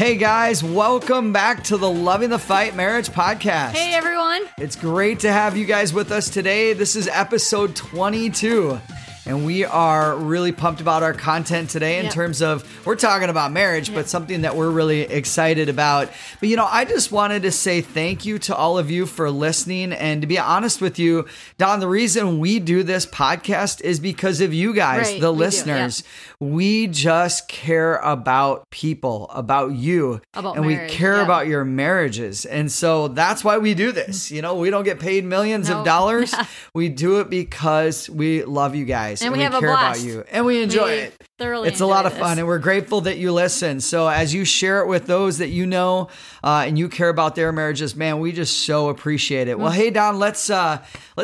Hey guys, welcome back to the Loving the Fight Marriage Podcast. Hey everyone. It's great to have you guys with us today. This is episode 22. And we are really pumped about our content today in terms of, we're talking about marriage, but something that we're really excited about. But you know, I just wanted to say thank you to all of you for listening. And to be honest with you, Dawn, the reason we do this podcast is because of you guys, the listeners. We just care about people, about you, about and marriage. We care about your marriages. And so that's why we do this. You know, we don't get paid millions of dollars. We do it because we love you guys. And we have a blast. About you and we enjoy it. Thoroughly, it's a lot of fun, and we're grateful that you listen. So as you share it with those that you know and you care about their marriages, man, we just so appreciate it. Mm-hmm. Well, hey Don, let's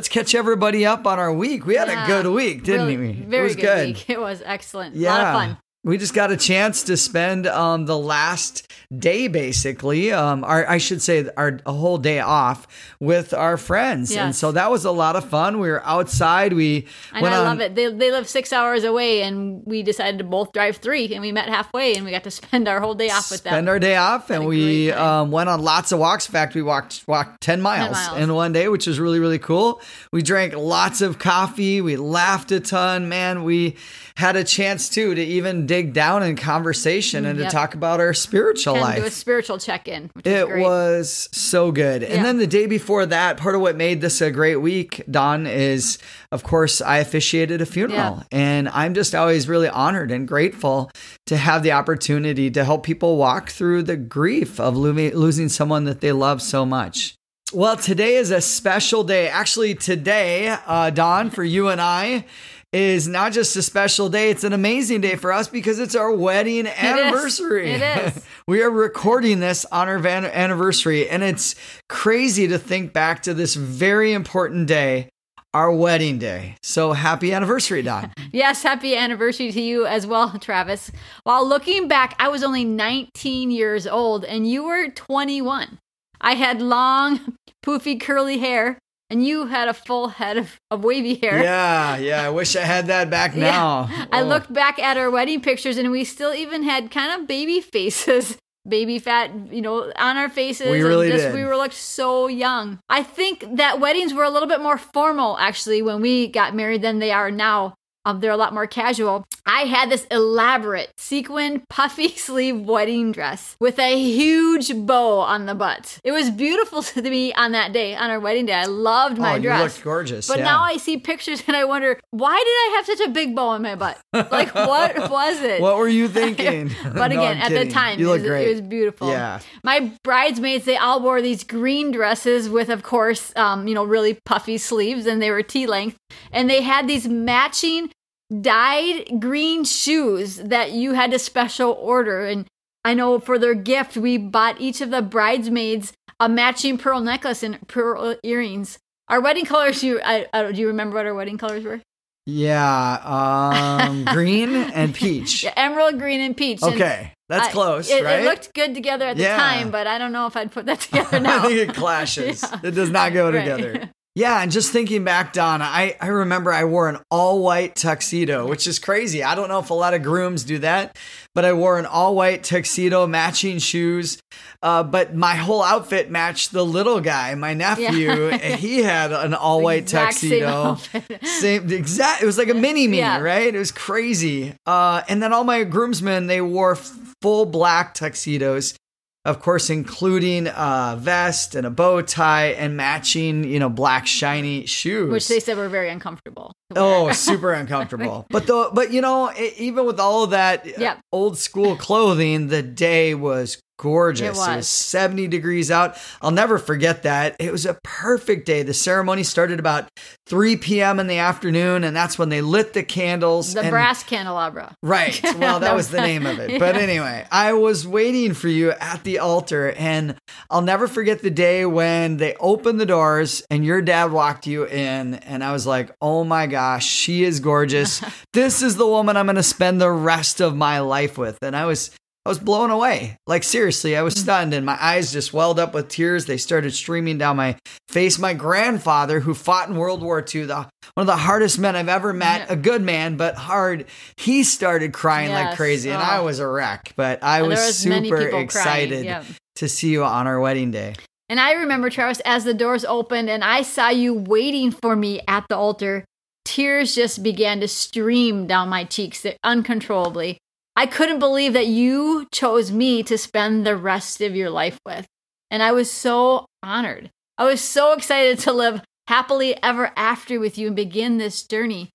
catch everybody up on our week. We had a good week, didn't we? Very good week. It was excellent. Yeah. A lot of fun. We just got a chance to spend the last day, basically, our whole day off with our friends. Yes. And so that was a lot of fun. We were outside. I love it. They live 6 hours away, and we decided to both drive 3, and we met halfway, and we got to spend our whole day off with them. And we went on lots of walks. In fact, we walked 10 miles in one day, which is really, really cool. We drank lots of coffee. We laughed a ton. Man, we had a chance, too, to even dig down in conversation and to talk about our spiritual life. Do a spiritual check-in, which is great. It was so good. Yeah. And then the day before that, part of what made this a great week, Don, is, of course, I officiated a funeral. Yeah. And I'm just always really honored and grateful to have the opportunity to help people walk through the grief of losing someone that they love so much. Well, today is a special day. Actually, today, Don, for you and I, is not just a special day, it's an amazing day for us because it's our wedding anniversary. It is. We are recording this on our anniversary, and it's crazy to think back to this very important day, our wedding day. So happy anniversary, Don. Yes, happy anniversary to you as well, Travis. While looking back, I was only 19 years old, and you were 21. I had long, poofy, curly hair. And you had a full head of wavy hair. Yeah. I wish I had that back now. Yeah. I looked back at our wedding pictures, and we still even had kind of baby faces, baby fat, on our faces. We really did. We were looked so young. I think that weddings were a little bit more formal, actually, when we got married than they are now. They're a lot more casual. I had this elaborate sequined puffy sleeve wedding dress with a huge bow on the butt. It was beautiful to me on that day, on our wedding day. I loved my dress. You looked gorgeous. But now I see pictures and I wonder, why did I have such a big bow on my butt? Like, what was it? What were you thinking? But again, at the time, it was beautiful. Yeah. My bridesmaids, they all wore these green dresses with, of course, really puffy sleeves, and they were T-length. And they had these matching dyed green shoes that you had to special order. And I know for their gift, we bought each of the bridesmaids a matching pearl necklace and pearl earrings. Our wedding colors, do you remember what our wedding colors were? Yeah, green and peach. Yeah, emerald green and peach. Okay, that's close, right? It looked good together at the time, but I don't know if I'd put that together now. I think it clashes. Yeah. It does not go together. Yeah, and just thinking back, Donna, I remember I wore an all-white tuxedo, which is crazy. I don't know if a lot of grooms do that, but I wore an all-white tuxedo, matching shoes. But my whole outfit matched the little guy, my nephew. Yeah. He had an all-white tuxedo. Same exact. It was like a mini-me, right? It was crazy. And then all my groomsmen, they wore full black tuxedos. Of course, including a vest and a bow tie and matching, black shiny shoes. Which they said were very uncomfortable. Oh, super uncomfortable. But even with all of that old school clothing, the day was gorgeous. It was 70 degrees out. I'll never forget that. It was a perfect day. The ceremony started about 3 p.m. in the afternoon, and that's when they lit the candles. The brass candelabra. Right. Well, that was the name of it. Yeah. But anyway, I was waiting for you at the altar, and I'll never forget the day when they opened the doors and your dad walked you in, and I was like, oh my gosh, she is gorgeous. This is the woman I'm going to spend the rest of my life with. And I was I was blown away. Like, seriously, I was stunned and my eyes just welled up with tears. They started streaming down my face. My grandfather, who fought in World War II, one of the hardest men I've ever met, a good man, but hard. He started crying like crazy and I was a wreck, but I was super excited to see you on our wedding day. And I remember, Travis, as the doors opened and I saw you waiting for me at the altar, tears just began to stream down my cheeks uncontrollably. I couldn't believe that you chose me to spend the rest of your life with. And I was so honored. I was so excited to live happily ever after with you and begin this journey.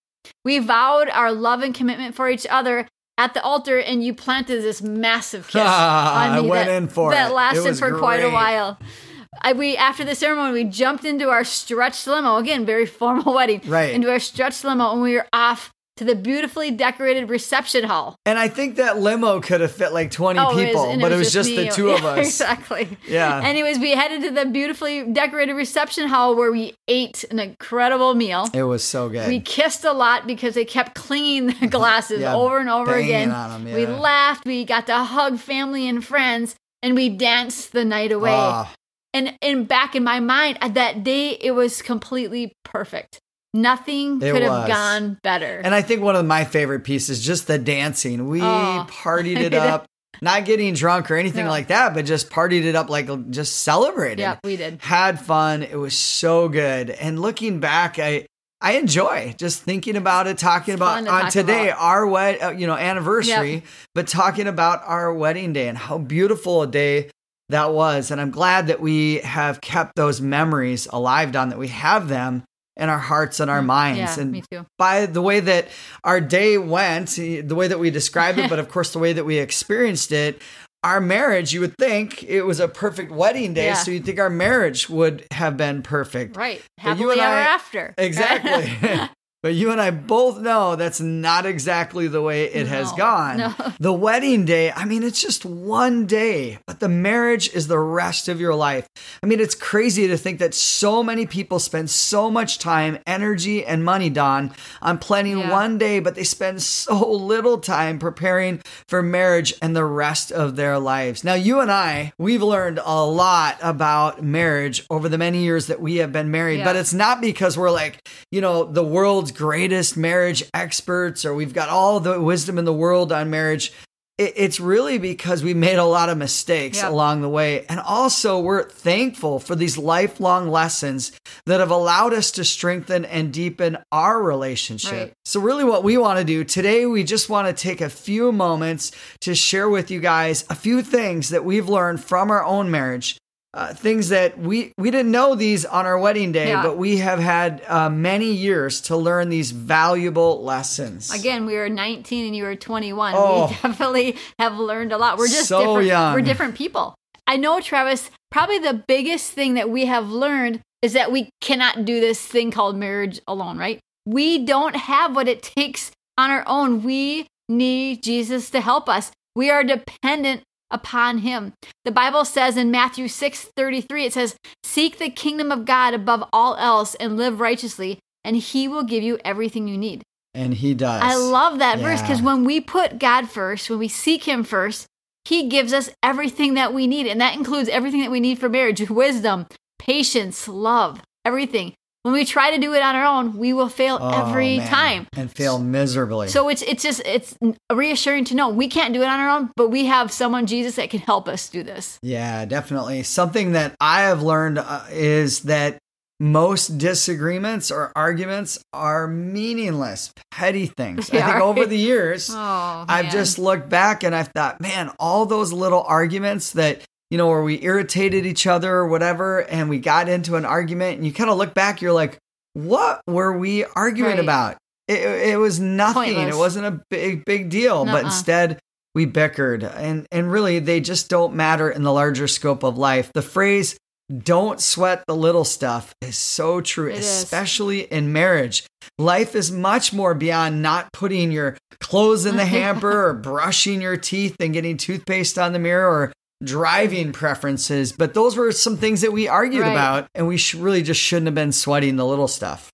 We vowed our love and commitment for each other at the altar, and you planted this massive kiss on me that lasted for quite a while. We after the ceremony, we jumped into our stretched limo, again, very formal wedding, into our stretched limo, and we were off to the beautifully decorated reception hall. And I think that limo could have fit like 20 people, but it was just the two of us. Exactly. Yeah. Anyways, we headed to the beautifully decorated reception hall where we ate an incredible meal. It was so good. We kissed a lot because they kept clinging the glasses over and over again. On them, We laughed. We got to hug family and friends, and we danced the night away. And back in my mind, at that day, it was completely perfect. Nothing could have gone better. And I think one of my favorite pieces, just the dancing. We partied it up, not getting drunk or anything like that, but just partied it up, like just celebrated. Yeah, we did. Had fun. It was so good. And looking back, I enjoy just thinking about it, talking about our wedding, anniversary, but talking about our wedding day and how beautiful a day that was. And I'm glad that we have kept those memories alive, Dawn, that we have them in our hearts and our minds. Yeah, me too. By the way that our day went, the way that we described it, but of course the way that we experienced it, our marriage, you would think it was a perfect wedding day. Yeah. So you'd think our marriage would have been perfect. Right. Happily ever after. Exactly. But you and I both know that's not exactly the way it has gone. No. The wedding day, I mean, it's just one day, but the marriage is the rest of your life. I mean, it's crazy to think that so many people spend so much time, energy, and money, Dawn, on planning one day, but they spend so little time preparing for marriage and the rest of their lives. Now, you and I, we've learned a lot about marriage over the many years that we have been married, but it's not because we're like, the world's greatest marriage experts, or we've got all the wisdom in the world on marriage. It's really because we made a lot of mistakes along the way. And also we're thankful for these lifelong lessons that have allowed us to strengthen and deepen our relationship. Right. So really what we want to do today, we just want to take a few moments to share with you guys a few things that we've learned from our own marriage. Things that we didn't know these on our wedding day, but we have had many years to learn these valuable lessons. Again, we were 19 and you were 21. We definitely have learned a lot. We're just so different. Young. We're different people. I know, Travis, probably the biggest thing that we have learned is that we cannot do this thing called marriage alone, right? We don't have what it takes on our own. We need Jesus to help us. We are dependent upon him. The Bible says in Matthew 6:33, it says, "Seek the kingdom of God above all else and live righteously, and he will give you everything you need." And he does. I love that verse, because when we put God first, when we seek him first, he gives us everything that we need. And that includes everything that we need for marriage: wisdom, patience, love, everything. When we try to do it on our own, we will fail every time. And fail miserably. So it's reassuring to know we can't do it on our own, but we have someone, Jesus, that can help us do this. Yeah, definitely. Something that I have learned is that most disagreements or arguments are meaningless, petty things. I think over the years, I've just looked back and I've thought, man, all those little arguments that where we irritated each other or whatever, and we got into an argument, and you kind of look back, you're like, what were we arguing about? It was nothing. Pointless. It wasn't a big deal, but instead we bickered. And really, they just don't matter in the larger scope of life. The phrase, "Don't sweat the little stuff," is so true, especially in marriage. Life is much more beyond not putting your clothes in the hamper or brushing your teeth and getting toothpaste on the mirror or driving preferences, but those were some things that we argued about, and we really just shouldn't have been sweating the little stuff.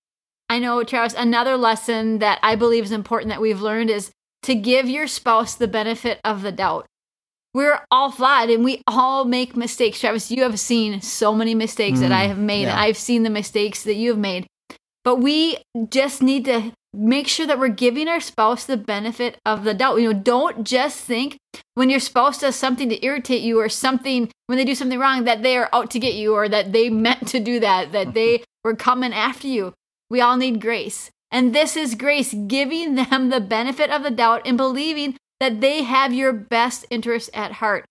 I know, Travis, another lesson that I believe is important that we've learned is to give your spouse the benefit of the doubt. We're all flawed and we all make mistakes. Travis, you have seen so many mistakes that I have made. Yeah. I've seen the mistakes that you have made. But we just need to make sure that we're giving our spouse the benefit of the doubt. You know, don't just think when your spouse does something to irritate you or something, when they do something wrong, that they are out to get you or that they meant to do that, that they were coming after you. We all need grace. And this is grace, giving them the benefit of the doubt and believing that they have your best interest at heart.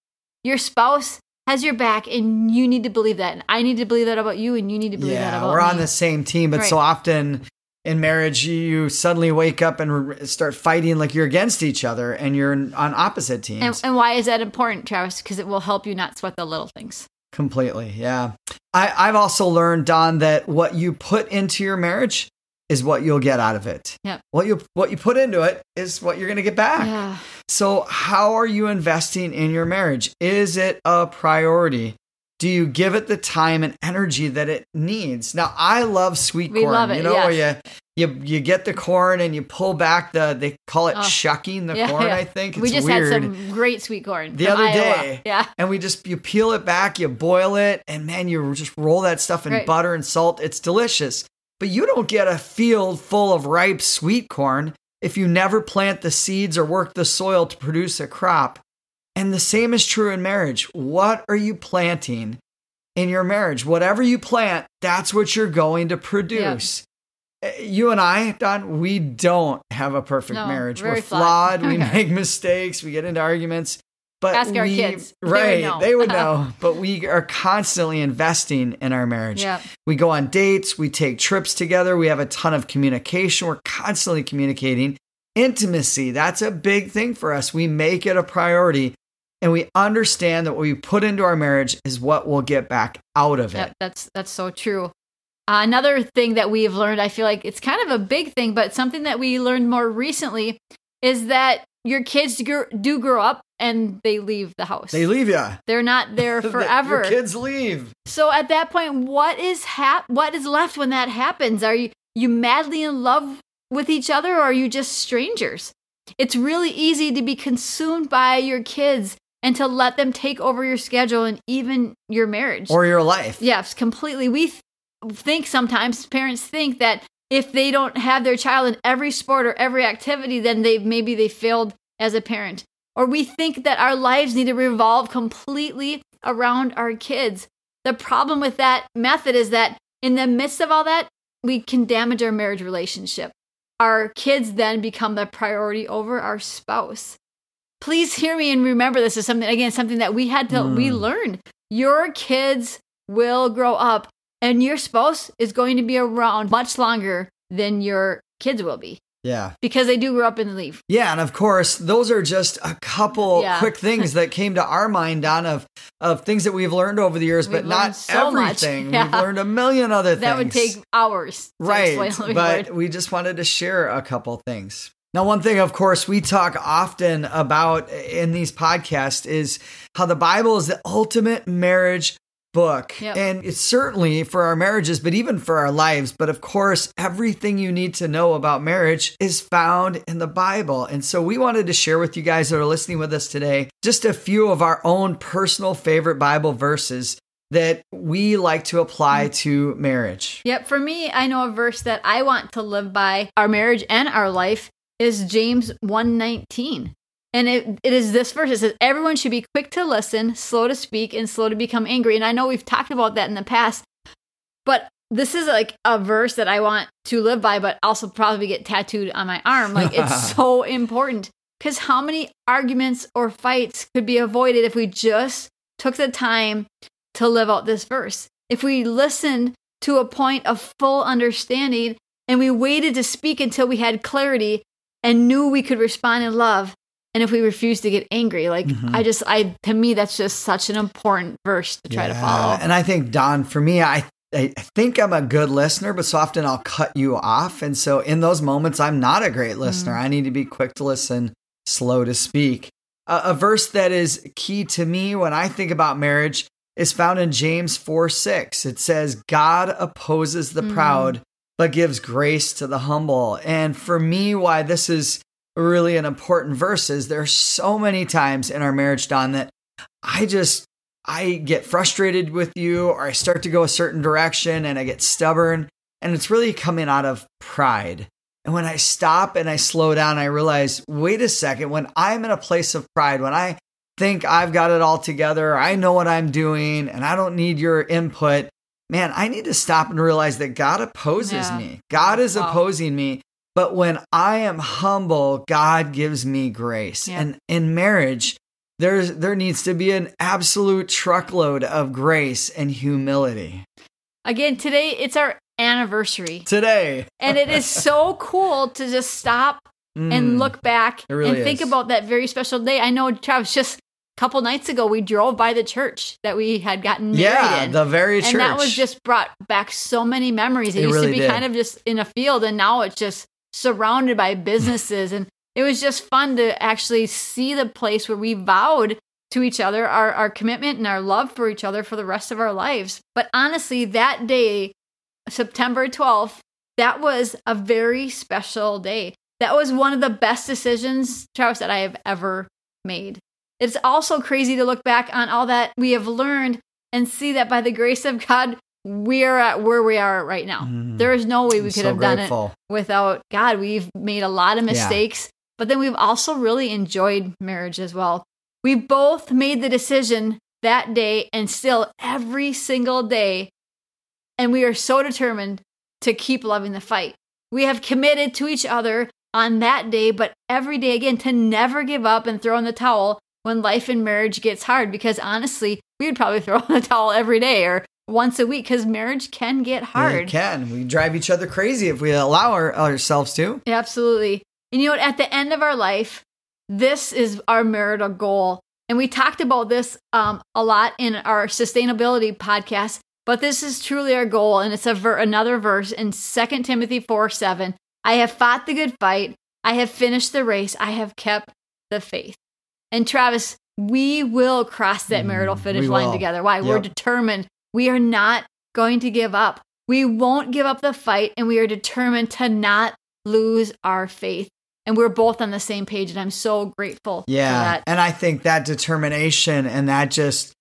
Your spouse has your back, and you need to believe that. And I need to believe that about you, and you need to believe that about me. We're on the same team, but so often in marriage, you suddenly wake up and start fighting like you're against each other, and you're on opposite teams. And why is that important, Travis? Because it will help you not sweat the little things. Completely, yeah. I've also learned, Dawn, that what you put into your marriage is what you'll get out of it. Yep. What you put into it is what you're going to get back. Yeah. So how are you investing in your marriage? Is it a priority? Do you give it the time and energy that it needs? Now, I love sweet corn. We love it, yes. You get the corn and you pull back they call it shucking the corn, I think. It's weird. We just had some great sweet corn the other day. Yeah. And you peel it back, you boil it, and man, you just roll that stuff in butter and salt. It's delicious. But you don't get a field full of ripe sweet corn if you never plant the seeds or work the soil to produce a crop. And the same is true in marriage. What are you planting in your marriage? Whatever you plant, that's what you're going to produce. Yep. You and I, Dawn, we don't have a perfect marriage. We're flawed. We make mistakes. We get into arguments. But ask our kids. Right. They would know. But we are constantly investing in our marriage. Yep. We go on dates. We take trips together. We have a ton of communication. We're constantly communicating. Intimacy, that's a big thing for us. We make it a priority. And we understand that what we put into our marriage is what we'll get back out of it. Yep, that's so true. Another thing that we've learned, I feel like it's kind of a big thing, but something that we learned more recently is that your kids do grow up and they leave the house. They leave you. They're not there forever. Your kids leave. So at that point, what is left when that happens? Are you madly in love with each other, or are you just strangers? It's really easy to be consumed by your kids and to let them take over your schedule and even your marriage. Or your life. Yes, completely. We think sometimes, parents think that if they don't have their child in every sport or every activity, then maybe they failed as a parent. Or we think that our lives need to revolve completely around our kids. The problem with that method is that in the midst of all that, we can damage our marriage relationship. Our kids then become the priority over our spouse. Please hear me and remember this is something that we had to we learned. Your kids will grow up and your spouse is going to be around much longer than your kids will be. Yeah. Because they do grow up and leave. Yeah. And of course, those are just a couple quick things that came to our mind, Dawn, of things that we've learned over the years, but not so everything. Yeah. We've learned a million other things. That would take hours. Right. But we just wanted to share a couple things. Now, one thing, of course, we talk often about in these podcasts is how the Bible is the ultimate marriage book. Yep. And it's certainly for our marriages, but even for our lives. But of course, everything you need to know about marriage is found in the Bible. And so we wanted to share with you guys that are listening with us today, just a few of our own personal favorite Bible verses that we like to apply to marriage. Yep. For me, I know a verse that I want to live by our marriage and our life is James 1:19. And it is this verse. It says, everyone should be quick to listen, slow to speak, and slow to become angry. And I know we've talked about that in the past, but this is like a verse that I want to live by, but also probably get tattooed on my arm. Like it's so important because how many arguments or fights could be avoided if we just took the time to live out this verse? If we listened to a point of full understanding and we waited to speak until we had clarity and knew we could respond in love, and if we refuse to get angry, to me, that's just such an important verse to try to follow. And I think, Dawn, for me, I think I'm a good listener, but so often I'll cut you off. And so in those moments, I'm not a great listener. I need to be quick to listen, slow to speak. A verse that is key to me when I think about marriage is found in James 4:6. It says, God opposes the proud, but gives grace to the humble. And for me, why this is really an important verse is there are so many times in our marriage, Dawn, that I get frustrated with you, or I start to go a certain direction and I get stubborn, and it's really coming out of pride. And when I stop and I slow down, I realize, wait a second, when I'm in a place of pride, when I think I've got it all together, I know what I'm doing and I don't need your input, man, I need to stop and realize that God opposes me. God is opposing me. But when I am humble, God gives me grace. Yeah. And in marriage, there needs to be an absolute truckload of grace and humility. Again, today, it's our anniversary. Today. And it is so cool to just stop and look back and think about that very special day. I know, Travis, just a couple nights ago, we drove by the church that we had gotten married in. Yeah, the very church. And that was just brought back so many memories. It used really to be kind of just in a field, and now it's just surrounded by businesses. And it was just fun to actually see the place where we vowed to each other, our commitment and our love for each other for the rest of our lives. But honestly, that day, September 12th, that was a very special day. That was one of the best decisions, Travis, that I have ever made. It's also crazy to look back on all that we have learned and see that by the grace of God, we are at where we are right now. There is no way we could have done it without God. We've made a lot of mistakes, but then we've also really enjoyed marriage as well. We both made the decision that day and still every single day. And we are so determined to keep loving the fight. We have committed to each other on that day, but every day again, to never give up and throw in the towel when life and marriage gets hard, because honestly, we would probably throw in the towel every day or once a week, because marriage can get hard. It can. We drive each other crazy if we allow ourselves to. Absolutely. And you know what? At the end of our life, this is our marital goal. And we talked about this a lot in our sustainability podcast, but this is truly our goal. And it's another verse in 2 Timothy 4:7. I have fought the good fight. I have finished the race. I have kept the faith. And Travis, we will cross that marital finish line together. Why? Yep. We're determined. We are not going to give up. We won't give up the fight, and we are determined to not lose our faith. And we're both on the same page, and I'm so grateful for that. And I think that determination and that just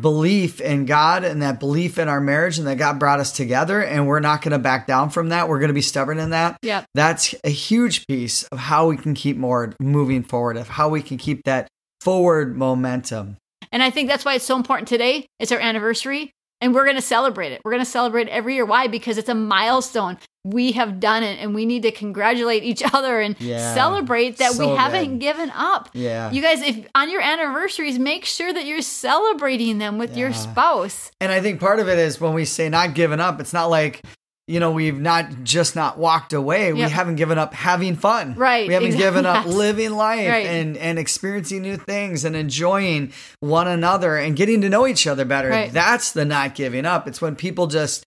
belief in God and that belief in our marriage and that God brought us together, and we're not going to back down from that. We're going to be stubborn in that. Yep. That's a huge piece of how we can keep more moving forward, of how we can keep that forward momentum. And I think that's why it's so important today. It's our anniversary, and we're going to celebrate it. We're going to celebrate every year. Why? Because it's a milestone. We have done it, and we need to congratulate each other and celebrate that we haven't given up. Yeah. You guys, if on your anniversaries, make sure that you're celebrating them with your spouse. And I think part of it is when we say not giving up, it's not like, you know, we've not walked away. Yep. We haven't given up having fun. Right. We haven't given up living life and experiencing new things and enjoying one another and getting to know each other better. Right. That's the not giving up. It's when people just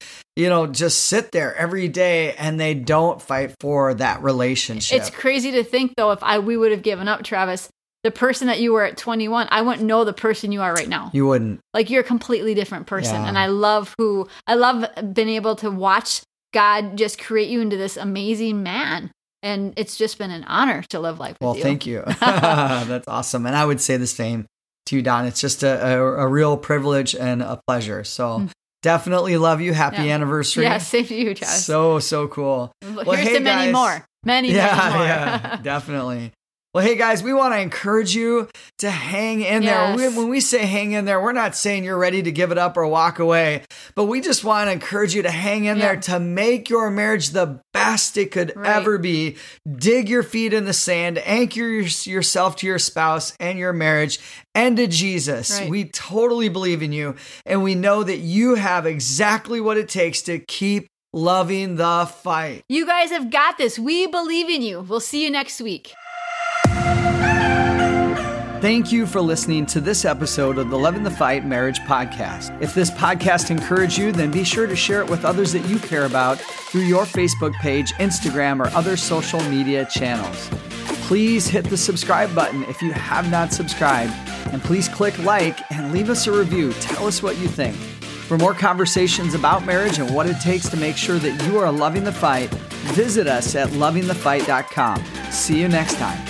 sit there every day and they don't fight for that relationship. It's crazy to think, though, if we would have given up, Travis, the person that you were at 21, I wouldn't know the person you are right now. You wouldn't. Like, you're a completely different person. Yeah. And I love being able to watch God just create you into this amazing man. And it's just been an honor to live life with you. Well, thank you. That's awesome. And I would say the same to you, Dawn. It's just a real privilege and a pleasure. So definitely love you. Happy anniversary. Yeah, same to you, Josh. So cool. Well, here's to many more. Many more. Yeah, definitely. Well, hey guys, we want to encourage you to hang in there. When we say hang in there, we're not saying you're ready to give it up or walk away, but we just want to encourage you to hang in there, to make your marriage the best it could ever be. Dig your feet in the sand, anchor yourself to your spouse and your marriage and to Jesus. Right. We totally believe in you. And we know that you have exactly what it takes to keep loving the fight. You guys have got this. We believe in you. We'll see you next week. Thank you for listening to this episode of the Loving the Fight Marriage Podcast. If this podcast encouraged you, then be sure to share it with others that you care about through your Facebook page, Instagram, or other social media channels. Please hit the subscribe button if you have not subscribed, and please click like and leave us a review. Tell us what you think. For more conversations about marriage and what it takes to make sure that you are loving the fight, visit us at lovingthefight.com. See you next time.